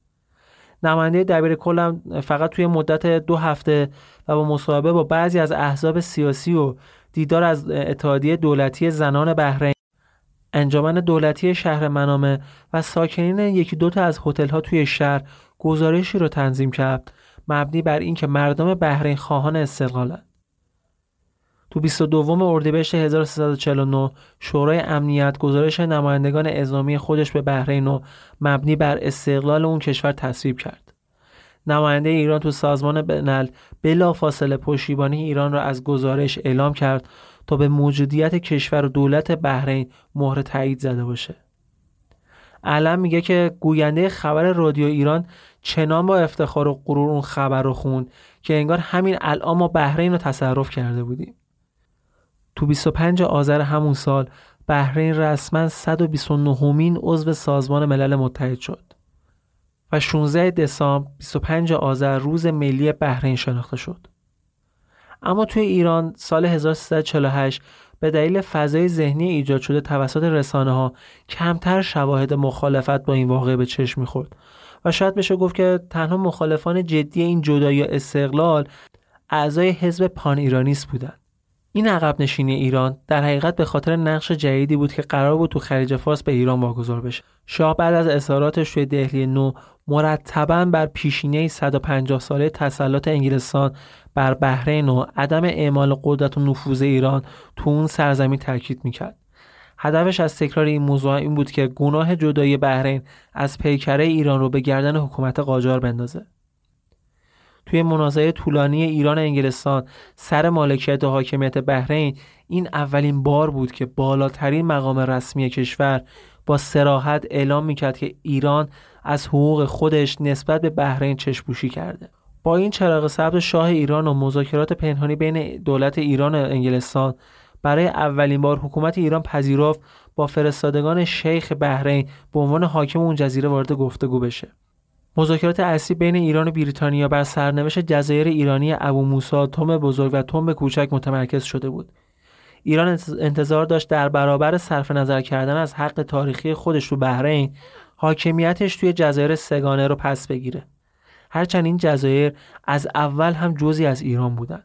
نماینده دبیر کل هم فقط توی مدت دو هفته و با مصاحبه با بعضی از احزاب سیاسی و دیدار از اتحادیه دولتی زنان بحرین، انجمن دولتی شهر منامه و ساکنین یکی دوتا از هتل‌ها توی شهر گزارشی رو تنظیم کرد مبنی بر اینکه مردم بحرین خواهان استقلالند. تو بیست و دوم اردیبهشت هزار و سیصد و چهل و نه شورای امنیت گزارش نمایندگان اعزامی خودش به بحرین رو مبنی بر استقلال اون کشور تصویب کرد. نماینده ایران تو سازمان ملل بلافاصله پشتیبانی ایران را از گزارش اعلام کرد تا به موجودیت کشور و دولت بحرین مهر تایید زده باشه. علم میگه که گوینده خبر رادیو ایران چنان با افتخار و غرور اون خبر رو خوند که انگار همین الان ما بحرین رو تصرف کرده بودیم. تو بیست و پنجم آذر همون سال بحرین رسما صد و بیست و نهمین عضو سازمان ملل متحد شد و شانزدهم دسامبر بیست و پنجم آذر روز ملی بحرین شناخته شد. اما توی ایران سال هزار و سیصد و چهل و هشت به دلیل فضای ذهنی ایجاد شده توسط رسانه‌ها کمتر شواهد مخالفت با این واقعه به چشم می‌خورد و شاید بشه گفت که تنها مخالفان جدی این جدایی و استقلال اعضای حزب پان ایرانیست بودند. این عقب نشینی ایران در حقیقت به خاطر نقش جدیدی بود که قرار بود تو خلیج فارس به ایران واگذار بشه. شاه بعد از اظهاراتش توی دهلی نو مرتباً بر پیشینه صد و پنجاه ساله تسلط انگلستان بر بحرین و عدم اعمال قدرت و نفوذ ایران تو اون سرزمین تاکید میکرد. هدفش از تکرار این موضوع این بود که گناه جدایی بحرین از پیکره ایران رو به گردن حکومت قاجار بندازه. توی منازعه طولانی ایران و انگلستان سر مالکیت و حاکمیت بحرین، این اولین بار بود که بالاترین مقام رسمی کشور با صراحت اعلام میکرد که ایران از حقوق خودش نسبت به بحرین چشم‌پوشی کرده. با این چراغ سبز شاه ایران و مذاکرات پنهانی بین دولت ایران و انگلستان، برای اولین بار حکومت ایران پذیرفت با فرستادگان شیخ بحرین به عنوان حاکم اون جزیره وارد گفتگو بشه. مذاکرات اصلی بین ایران و بریتانیا بر سرنوشت جزایر ایرانی ابو موسی، تنب بزرگ و تنب کوچک متمرکز شده بود. ایران انتظار داشت در برابر صرف نظر کردن از حق تاریخی خودش تو بحرین، حاکمیتش توی جزایر سگانه رو پس بگیره. هرچند این جزایر از اول هم جزئی از ایران بودن.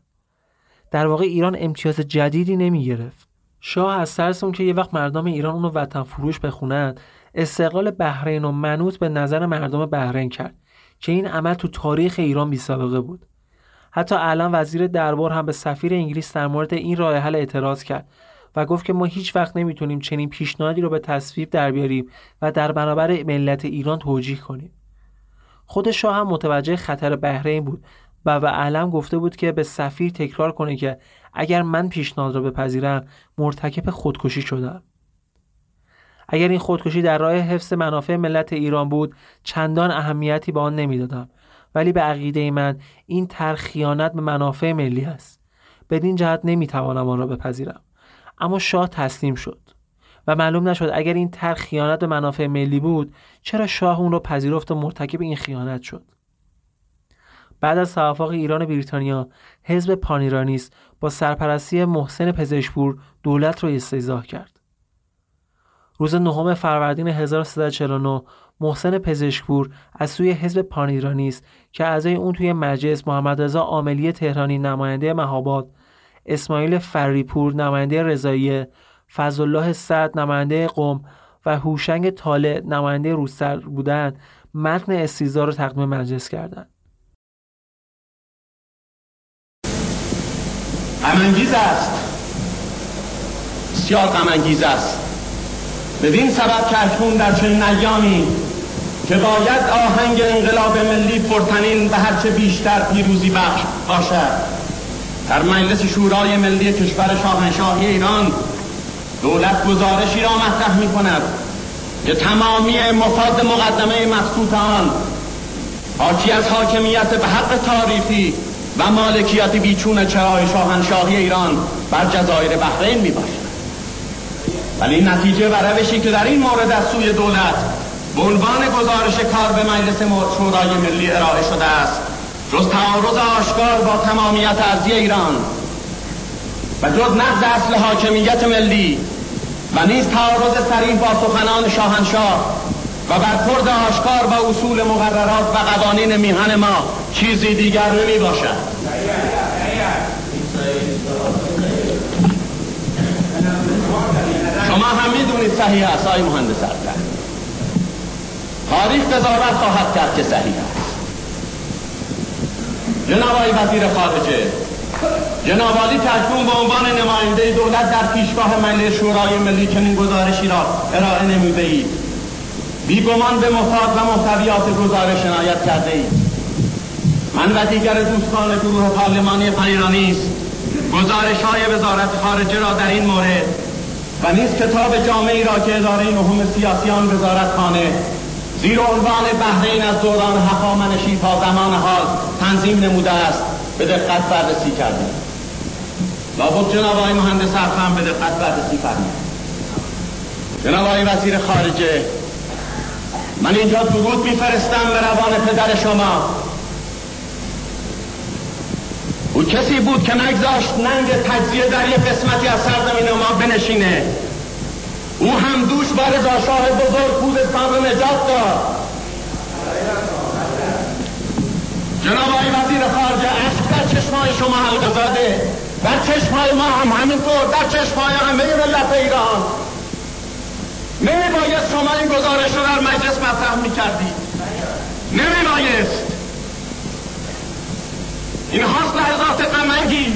در واقع ایران امتیاز جدیدی نمی گرفت. شاه از ترس اون که یه وقت مردم ایران اونو وطن فروش بخونند، استقلال بحرین رو منوط به نظر مردم بحرین کرد که این عمل تو تاریخ ایران بی سابقه بود. حتی الان وزیر دربار هم به سفیر انگلیس در مورد این راه حل اعتراض کرد و گفت که ما هیچ وقت نمیتونیم چنین پیشنهادی رو به تصویب در بیاریم و در برابر ملت ایران توجیه کنیم. خود شاه هم متوجه خطر بحرین بود و به علم گفته بود که به سفیر تکرار کنه که اگر من پیشنهاد رو بپذیرم مرتکب خودکشی شدم. اگر این خودکشی در راه حفظ منافع ملت ایران بود چندان اهمیتی به آن نمیدادم، ولی به عقیده من این طرح خیانت به منافع ملی است. بدین جهت نمیتوانم آن را بپذیرم. اما شاه تسلیم شد و معلوم نشد اگر این طرح خیانت به منافع ملی بود چرا شاه اون را پذیرفت و مرتکب این خیانت شد. بعد از توافق ایران و بریتانیا، حزب پانایرانیست با سرپرستی محسن پزشکپور دولت را استیضاح کرد. روز نهم فروردین هزار و سیصد و چهل و نه محسن پزشکپور از سوی حزب پانایرانیست که اعضای اون توی مجلس محمد رضا عاملی تهرانی نماینده مهاباد، اسماعیل فریپور نماینده رضاییه، فضل الله سعد نماینده قم و هوشنگ طالع نماینده روسر بودند، متن استیضاح را تقدیم مجلس کردند. غم‌انگیز است، بسیار غم‌انگیز است. بدین سبب که اکنون در چنین ایامی که باید آهنگ انقلاب ملی پرتنین به هرچه بیشتر پیروزی بخش باشد، در مجلس شورای ملی کشور شاهنشاهی ایران دولت گزارشی را مطرح می‌کند که تمامی مفاد مقدمه مسکوت آن حاکی از حاکمیت به حق تاریخی و مالکیت بیچون چرای شاهنشاهی ایران بر جزایر بحرین می باشد. ولی نتیجه و روشی که در این مورد از سوی دولت به عنوان گزارش کار به مجلس شورای ملی ارائه شده است، جز تعارض آشکار با تمامیت ارضی ایران و جز نقض اصل حاکمیت ملی و نیز تعارض صریح با سخنان شاهنشاه و برخورد آشکار با اصول مقررات و قوانین میهن ما چیزی دیگر نمی باشد. شما هم می دونید صحیح است آقای مهندس سرکر. تاریخ قضاوت خواهد کرد که صحیح است. جناب آقای وزیر خارجه، جناب عالی که اکنون به عنوان نماینده دولت در پیشگاه مجلس شورای ملی چنین گزارشی را ارائه نمی‌دهید، بیگمان به مفاد و محتویات گزارش عنایت کرده اید. من و دیگر دوستان گروه پارلمانی پانایرانیست گزارش‌های وزارت خارجه را در این مورد و نیز کتاب جامعی را که اداره نهم سیاسیان وزارتخانه زیر عنوان بحرین از دوران هخامنشی تا زمان حال تنظیم نموده است به دقت بررسی کرده. لابد جناب آقای مهندس ارقم به دقت بررسی فرمایید. جناب آقای وزیر خارجه، من اینجا درود می‌فرستم به روان پدر شما. او کسی بود که نگذاشت ننگ تجزیه در یک قسمتی از سرزمین ما بنشینه. او همدوش با رضا شاه بزرگ خوزستان رو نجات داد. جناب آقای وزیر خارجه، اشک در چشمای شما حلقه زده، در چشمای ما هم همینطور، در چشمای همه ملت ایران. نمیبایست شما این گزارش رو در مجلس مطرح میکردید. نمیبایست. این هاست لحظات غم‌انگیز.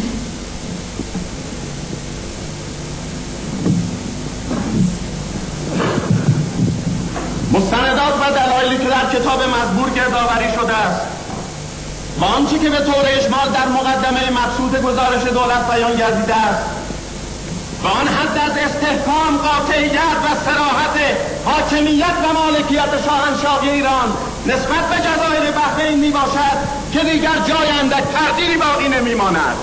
مستندات و دلایلی که در کتاب مزبور گردآوری شده است و آنچه که به طور اجمال در مقدمه مقصود گزارش دولت بیان گردیده است و آن حد از استحکام، قاطعیت و صراحت حاکمیت و مالکیت شاهنشاهی ایران نسبت به جزایر بحرین می باشد که دیگر جای اندک تردیدی باقی نمی ماند.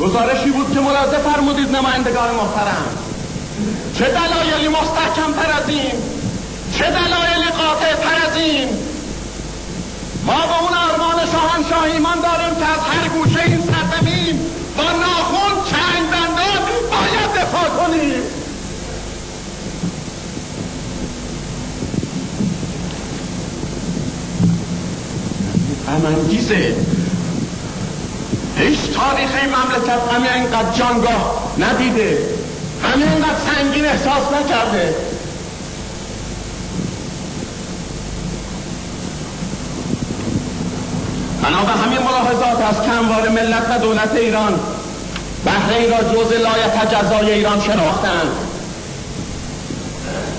گزارشی بود که ملاحظه فرمودید نمایندگان محترم. چه دلایلی مستحکم تر از این، چه دلایلی قاطع تر از این. ما به اون آرمان شاهنشاه ایمان داریم که از هر گوشه این سرزمین با ناخون چنگ دندان باید دفاع کنیم. غم‌انگیزه. هیچ تاریخ این مملکت غم اینقدر جانگاه ندیده، غم اینقدر سنگین احساس نکرده. بنا به همین ملاحظات از کنوار ملت و دولت ایران، بحرین را جزء لایتجزای ایران شناختند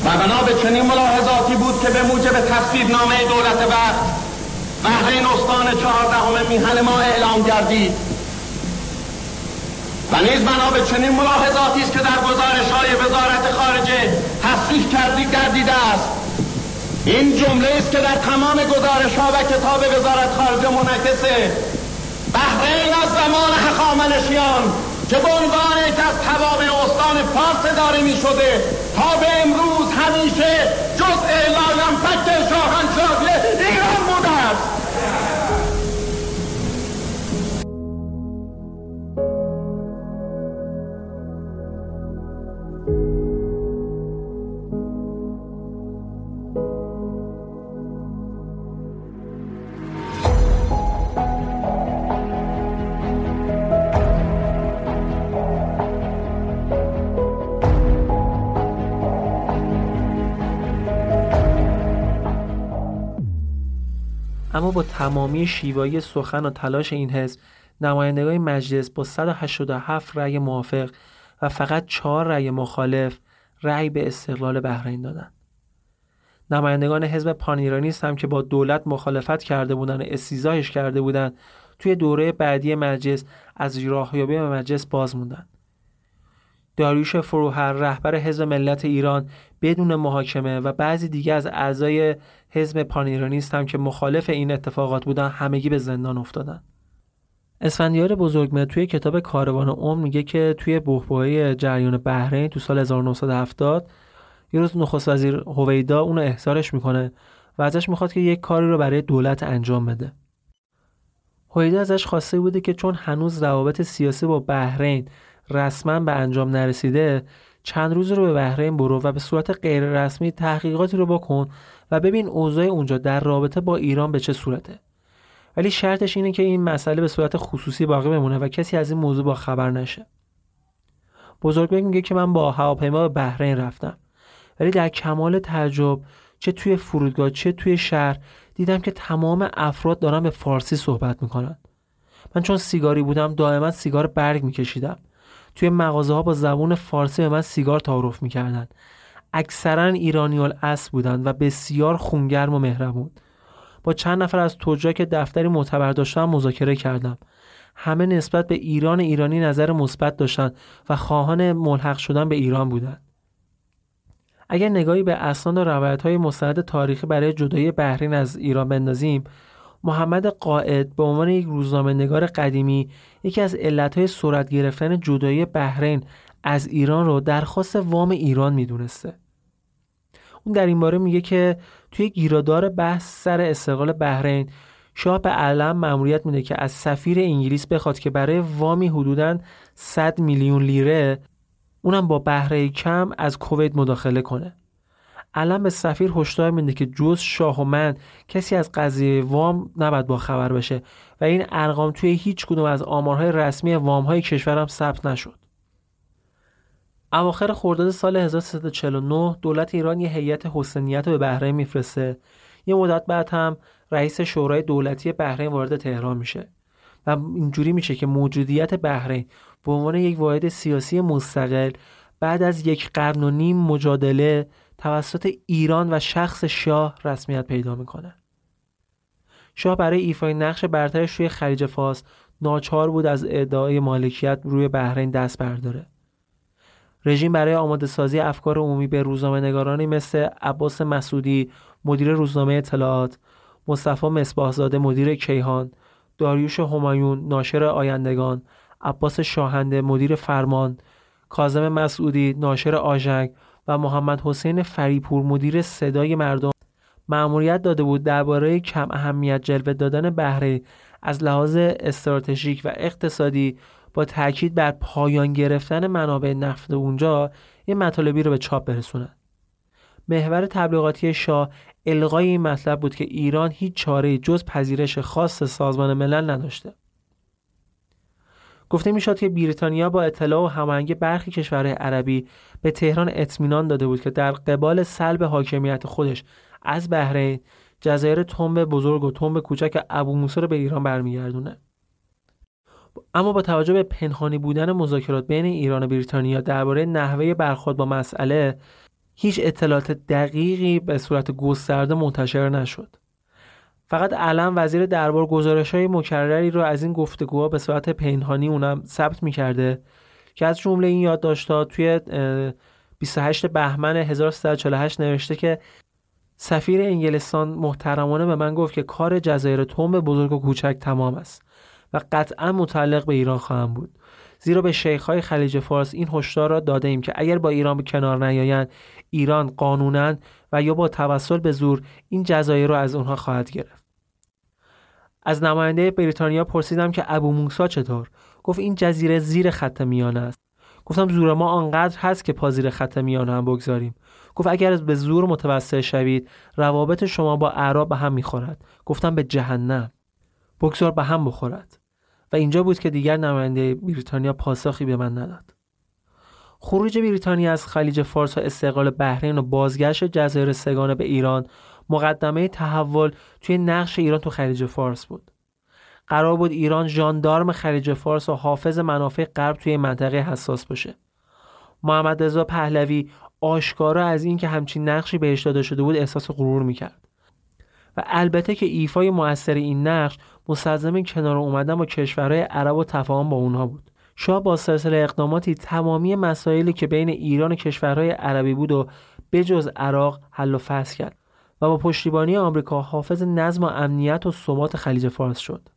و بنا به چنین ملاحظاتی بود که به موجب تفسیرنامه دولت وقت بحرین استان چهاردهم میهن ما اعلام گردید و نیز بنا به چنین ملاحظاتی است که در گزارش‌های وزارت خارجه تصریح کرده گردیده است. این جمله است که در تمام گزارش‌ها و کتاب وزارت خارجه منعکسه. بحرین از زمان هخامنشیان که به عنوان یکی از توابع استان فارس اداره می‌شده تا به امروز همیشه جزء لایمفک شاهنشاهی ایران بوده. اما با تمامی شیوایی سخن و تلاش این حزب، نمایندگان مجلس با صد و هشتاد و هفت رأی موافق و فقط چهار رأی مخالف رأی به استقلال بحرین دادند. نمایندگان حزب پانایرانیست هم که با دولت مخالفت کرده بودند و استیضاحش کرده بودند، توی دوره بعدی مجلس از راهیابی به مجلس باز موندند. داریوش فروهر، رهبر حزب ملت ایران، بدون محاکمه و بعضی دیگه از اعضای حزب پانایرانیست هم که مخالف این اتفاقات بودند، همگی به زندان افتادند. اسفندیار بزرگمه توی کتاب کاروان عمر میگه که توی بحبوحه جریان بحرین تو سال هزار و نهصد و هفتاد یه روز نخست وزیر هویدا اونو احضارش میکنه و ازش میخواد که یک کاری رو برای دولت انجام بده. هویدا ازش خواسته بوده که چون هنوز روابط سیاسی با بحرین رسما به انجام نرسیده، چند روز رو به بحرین برو و به صورت غیر رسمی تحقیقاتی رو بکن و ببین اوضاع اونجا در رابطه با ایران به چه صورته. ولی شرطش اینه که این مسئله به صورت خصوصی باقی بمونه و کسی از این موضوع با خبر نشه. بزرگ میگه که من با هواپیما به بحرین رفتم، ولی در کمال تعجب چه توی فرودگاه چه توی شهر دیدم که تمام افراد دارن به فارسی صحبت میکنن. من چون سیگاری بودم دائما سیگار برگ میکشیدم. توی مغازه ها با زبون فارسی به من سیگار تعارف میکردن. اکثرا ایرانی الاصل بودن و بسیار خونگرم و مهربون. با چند نفر از تجار که دفتری معتبر داشتن مذاکره کردم. همه نسبت به ایران ایرانی نظر مثبت داشتند و خواهان ملحق شدن به ایران بودند. اگر نگاهی به اسناد و روایت‌های مستند تاریخی برای جدایی بحرین از ایران بندازیم، محمد قائد به عنوان یک روزنامه‌نگار قدیمی یکی از علت‌های صورت گرفتن جدایی بحرین از ایران رو درخواست وام ایران می‌دونسته. اون در این باره میگه که توی گیرادار بحث سر استقلال بحرین، شاه به علم مأموریت میده که از سفیر انگلیس بخواد که برای وامی حدوداً صد میلیون لیره، اونم با بهره کم، از کویت مداخله کنه. علم به سفیر هشدار میده که جز شاه و من کسی از قضیه وام نباید با خبر بشه و این ارقام توی هیچ کدوم از آمارهای رسمی وام‌های کشورم ثبت نشد. اواخر خرداد سال هزار و سیصد و چهل و نه دولت ایران یه هیئت حسنیت رو به بحرین میفرسته. یه مدت بعد هم رئیس شورای دولتی بحرین وارد تهران میشه و اینجوری میشه که موجودیت بحرین به عنوان یک واحد سیاسی مستقل بعد از یک قرن و نیم مجادله توسط ایران و شخص شاه رسمیت پیدا میکنه. شاه برای ایفای نقش برترش روی خلیج فارس ناچار بود از ادعای مالکیت روی بحرین دست برداره. رژیم برای آماده سازی افکار عمومی به روزنامه‌نگارانی مثل عباس مسعودی مدیر روزنامه اطلاعات، مصطفی مصباح‌زاده مدیر کیهان، داریوش همایون ناشر آیندگان، عباس شاهنده مدیر فرمان، کاظم مسعودی ناشر آژنگ و محمد حسین فریپور مدیر صدای مردم مأموریت داده بود درباره کم اهمیت جلوه دادن بحرین از لحاظ استراتژیک و اقتصادی با تاکید بر پایان گرفتن منابع نفت اونجا این مطالبی رو به چاپ برسونن. محور تبلیغاتی شاه الغای این مطلب بود که ایران هیچ چاره‌ای جز پذیرش خاص سازمان ملل نداشته. گفته میشد که بریتانیا با اطلاع و هماهنگی برخی کشورهای عربی به تهران اطمینان داده بود که در قبال سلب حاکمیت خودش از بحرین، جزایر تنب بزرگ و تنب کوچک ابو موسی رو به ایران برمیگردونه. اما با توجه به پنهانی بودن مذاکرات بین ایران و بریتانیا درباره نحوه برخورد با مسئله، هیچ اطلاعات دقیقی به صورت گسترده منتشر نشد. فقط علم وزیر دربار گزارش‌های مکرری رو از این گفتگوها به صورت پنهانی اونم ثبت می‌کرده که از جمله این یادداشت‌ها توی بیست و هشتم بهمن هزار و سیصد و چهل و هشت نوشته که سفیر انگلستان محترمانه به من گفت که کار جزایر تنب بزرگ و کوچک تمام است و قطعا متعلق به ایران خواهم بود، زیرا به شیخ‌های خلیج فارس این هشدار را داده ایم که اگر با ایران به کنار نیایند، ایران قانوناً و یا با توسل به زور این جزایر را از آنها خواهد گرفت. از نماینده بریتانیا پرسیدم که ابو موسی چطور؟ گفت این جزیره زیر خط میانه است. گفتم زور ما آنقدر هست که پا زیر خط میانه هم بگذاریم. گفت اگر به زور متوسل شوید، روابط شما با اعراب به هم می‌خورد. گفتم به جهنم. بگذار به هم بخورد. و اینجا بود که دیگر نماینده بریتانیا پاسخی به من نداد. خروج بریتانیا از خلیج فارس و استقلال بحرین و بازگشت جزایر سگانه به ایران مقدمه تحول توی نقش ایران تو خلیج فارس بود. قرار بود ایران ژاندارم خلیج فارس و حافظ منافع غرب توی منطقه حساس باشه. محمد رضا پهلوی آشکارا از این که همچین نقشی بهش داده شده بود احساس غرور میکرد و البته که ایفای مؤثر این نقش مستلزم کنار اومدن با کشورهای عرب و تفاهم با اونها بود. شاه با سلسله اقداماتی تمامی مسائلی که بین ایران و کشورهای عربی بود و بجز عراق حل و فصل کرد و با پشتیبانی آمریکا حافظ نظم و امنیت و ثبات خلیج فارس شد.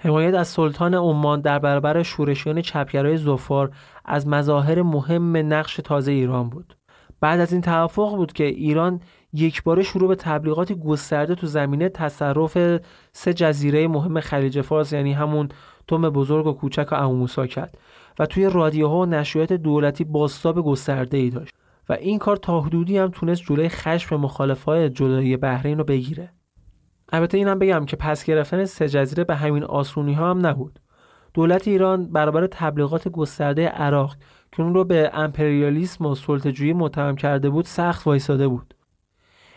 حمایت از سلطان عمان در برابر شورشیان چپگرای ظفار از مظاهر مهم نقش تازه ایران بود. بعد از این توافق بود که ایران یکباره شروع به تبلیغات گسترده تو زمینه تصرف سه جزیره مهم خلیج فارس، یعنی همون تنب بزرگ و کوچک و ابو موسی کرد و توی رادیوها و نشریات دولتی بازتاب گسترده‌ای داشت و این کار تا حدودی هم تونست جلوی خشم مخالفای جدایی بحرین رو بگیره. البته اینم بگم که پس گرفتن سه جزیره به همین آسونی ها هم نبود. دولت ایران برابر تبلیغات گسترده عراق که اون رو به امپریالیسم و سلطه‌جویی متهم کرده بود سخت وایساده بود.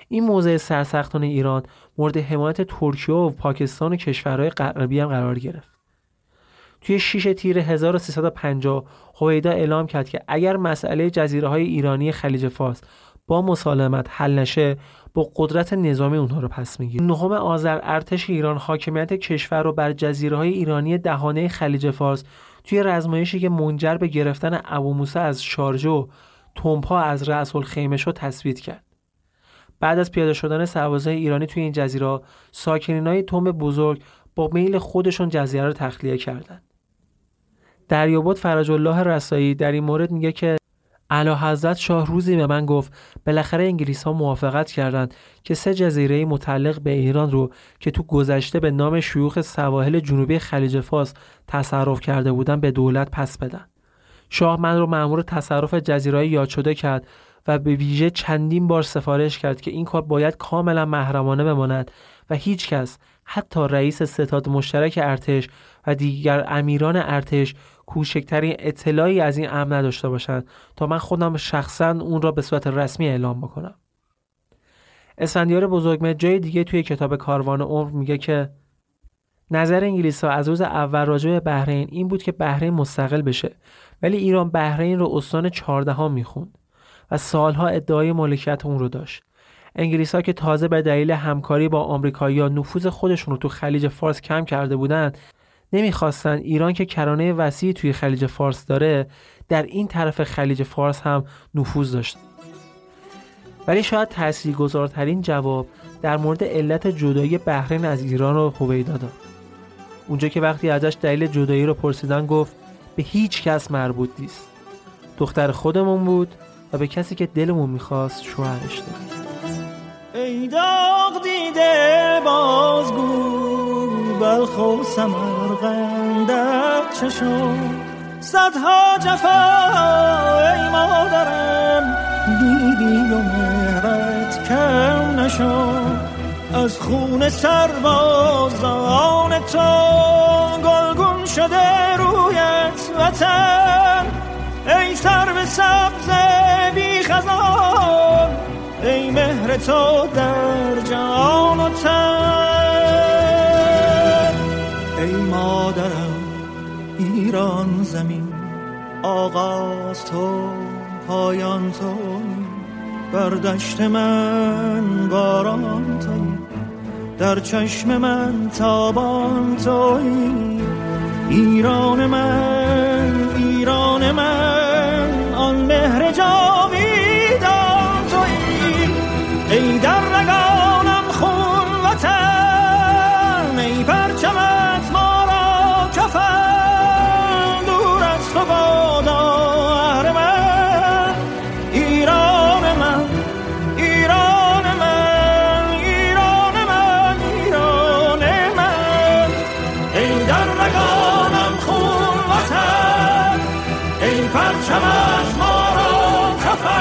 این موضع سرسختان ایران مورد حمایت ترکیه و پاکستان و کشورهای غربی هم قرار گرفت. توی شش تیر هزار و سیصد و پنجاه هویدا اعلام کرد که اگر مسئله جزیره‌های ایرانی خلیج فارس با مسالمت حل نشه با قدرت نظامی اونها رو پس میگیره. نهم آذر ارتش ایران حاکمیت کشور رو بر جزیره‌های ایرانی دهانه خلیج فارس توی رزمایشی که منجر به گرفتن ابو موسی از شارجه و تنبها از رأس‌الخیمه شد تثبیت کرد. بعد از پیاده شدن سربازای ایرانی توی این جزیره، ساکنینای تنب بزرگ با میل خودشون جزیره رو تخلیه کردند. دریاباد فرج الله رسایی در این مورد میگه که اعلیحضرت شاه روزی به من گفت بالاخره انگلیس ها موافقت کردند که سه جزیره متعلق به ایران رو که تو گذشته به نام شیوخ سواحل جنوبی خلیج فارس تصرف کرده بودن به دولت پس بدن. شاه من رو مأمور تصرف جزیره‌های یاد شده کرد و به ویژه چندین بار سفارش کرد که این کار باید کاملا محرمانه بماند و هیچ کس حتی رئیس ستاد مشترک ارتش و دیگر امیران ارتش کوچکترین اطلاعی از این امر نداشته باشند تا من خودم شخصاً اون را به صورت رسمی اعلام بکنم. اسفندیار بزرگ جای دیگه توی کتاب کاروان عمر میگه که نظر انگلیس ها از روز اول راجع به بحرین این بود که بحرین مستقل بشه، ولی ایران بحرین رو استان چهاردهم میخوند و سالها ادعای مالکیت اون رو داشت. انگلیس ها که تازه به دلیل همکاری با آمریکایی‌ها نفوذ خودشون رو تو خلیج فارس کم کرده بودند، نمیخواستن ایران که کرانه وسیعی توی خلیج فارس داره در این طرف خلیج فارس هم نفوذ داشت. ولی شاید تاثیرگذارترین جواب در مورد علت جدایی بحرین از ایران رو هویدا داد. اونجا که وقتی ازش دلیل جدایی رو پرسیدن گفت به هیچ کس مربوط نیست، دختر خودمون بود و به کسی که دلمون میخواست شوهرش داد. ای داغ دیده بازگو بلخ و سمرقندت چه شد، صدها جفا ای مادرم دیدی و مهرت کم نشد، از خون سربازان تو گلگون شده رویت وطن، ای سر به سبز بی خزان ای مهر تو در جان و تن، ای مادرم ایران زمین آغاز تو پایان تو، بر دشت من باران تو، در چشم من تابان تو، ایران من ایران من آن مهر جاویدان تویی، ای در رگانم خون وطن ای پرچمت ما را کفن، دور از تو بادا اهر من ایران من ایران من ایران من ایران من، ای در رگانم خون وطن ای پرچمت ما را کفن.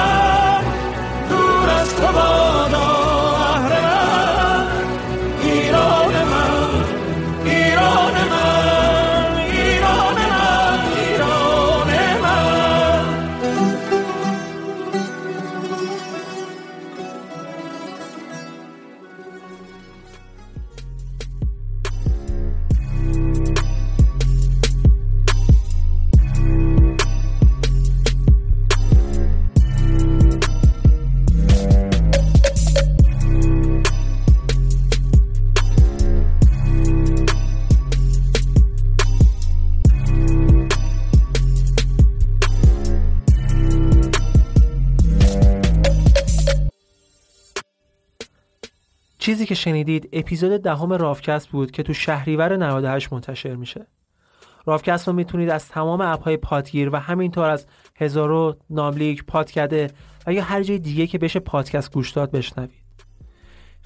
چیزی که شنیدید اپیزود دهم راوکست بود که تو شهریور نود و هشت منتشر میشه. راوکست رو میتونید از تمام اپ‌های پادگیر و همینطور از هزارو، ناملیک، پادکده و یا هر جای دیگه که بشه پادکست گوش داد بشنوید.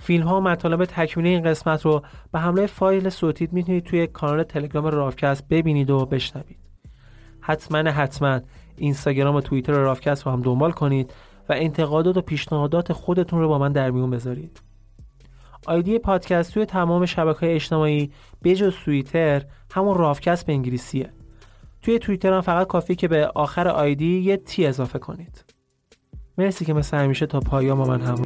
فیلم‌ها و مطالب تکمیلی این قسمت رو به همراه فایل صوتی میتونید توی کانال تلگرام راوکست ببینید و بشنوید. حتما حتما اینستاگرام و توییتر راوکست رو هم دنبال کنید و انتقادات و پیشنهادات خودتون رو با من در میون بذارید. آیدی پادکست توی تمام شبکه‌های اجتماعی به جز توییتر همون راوکست به انگلیسیه. توی توییتر هم فقط کافیه که به آخر آیدی یه تی اضافه کنید. مرسی که مثل همیشه تا پایان با من همون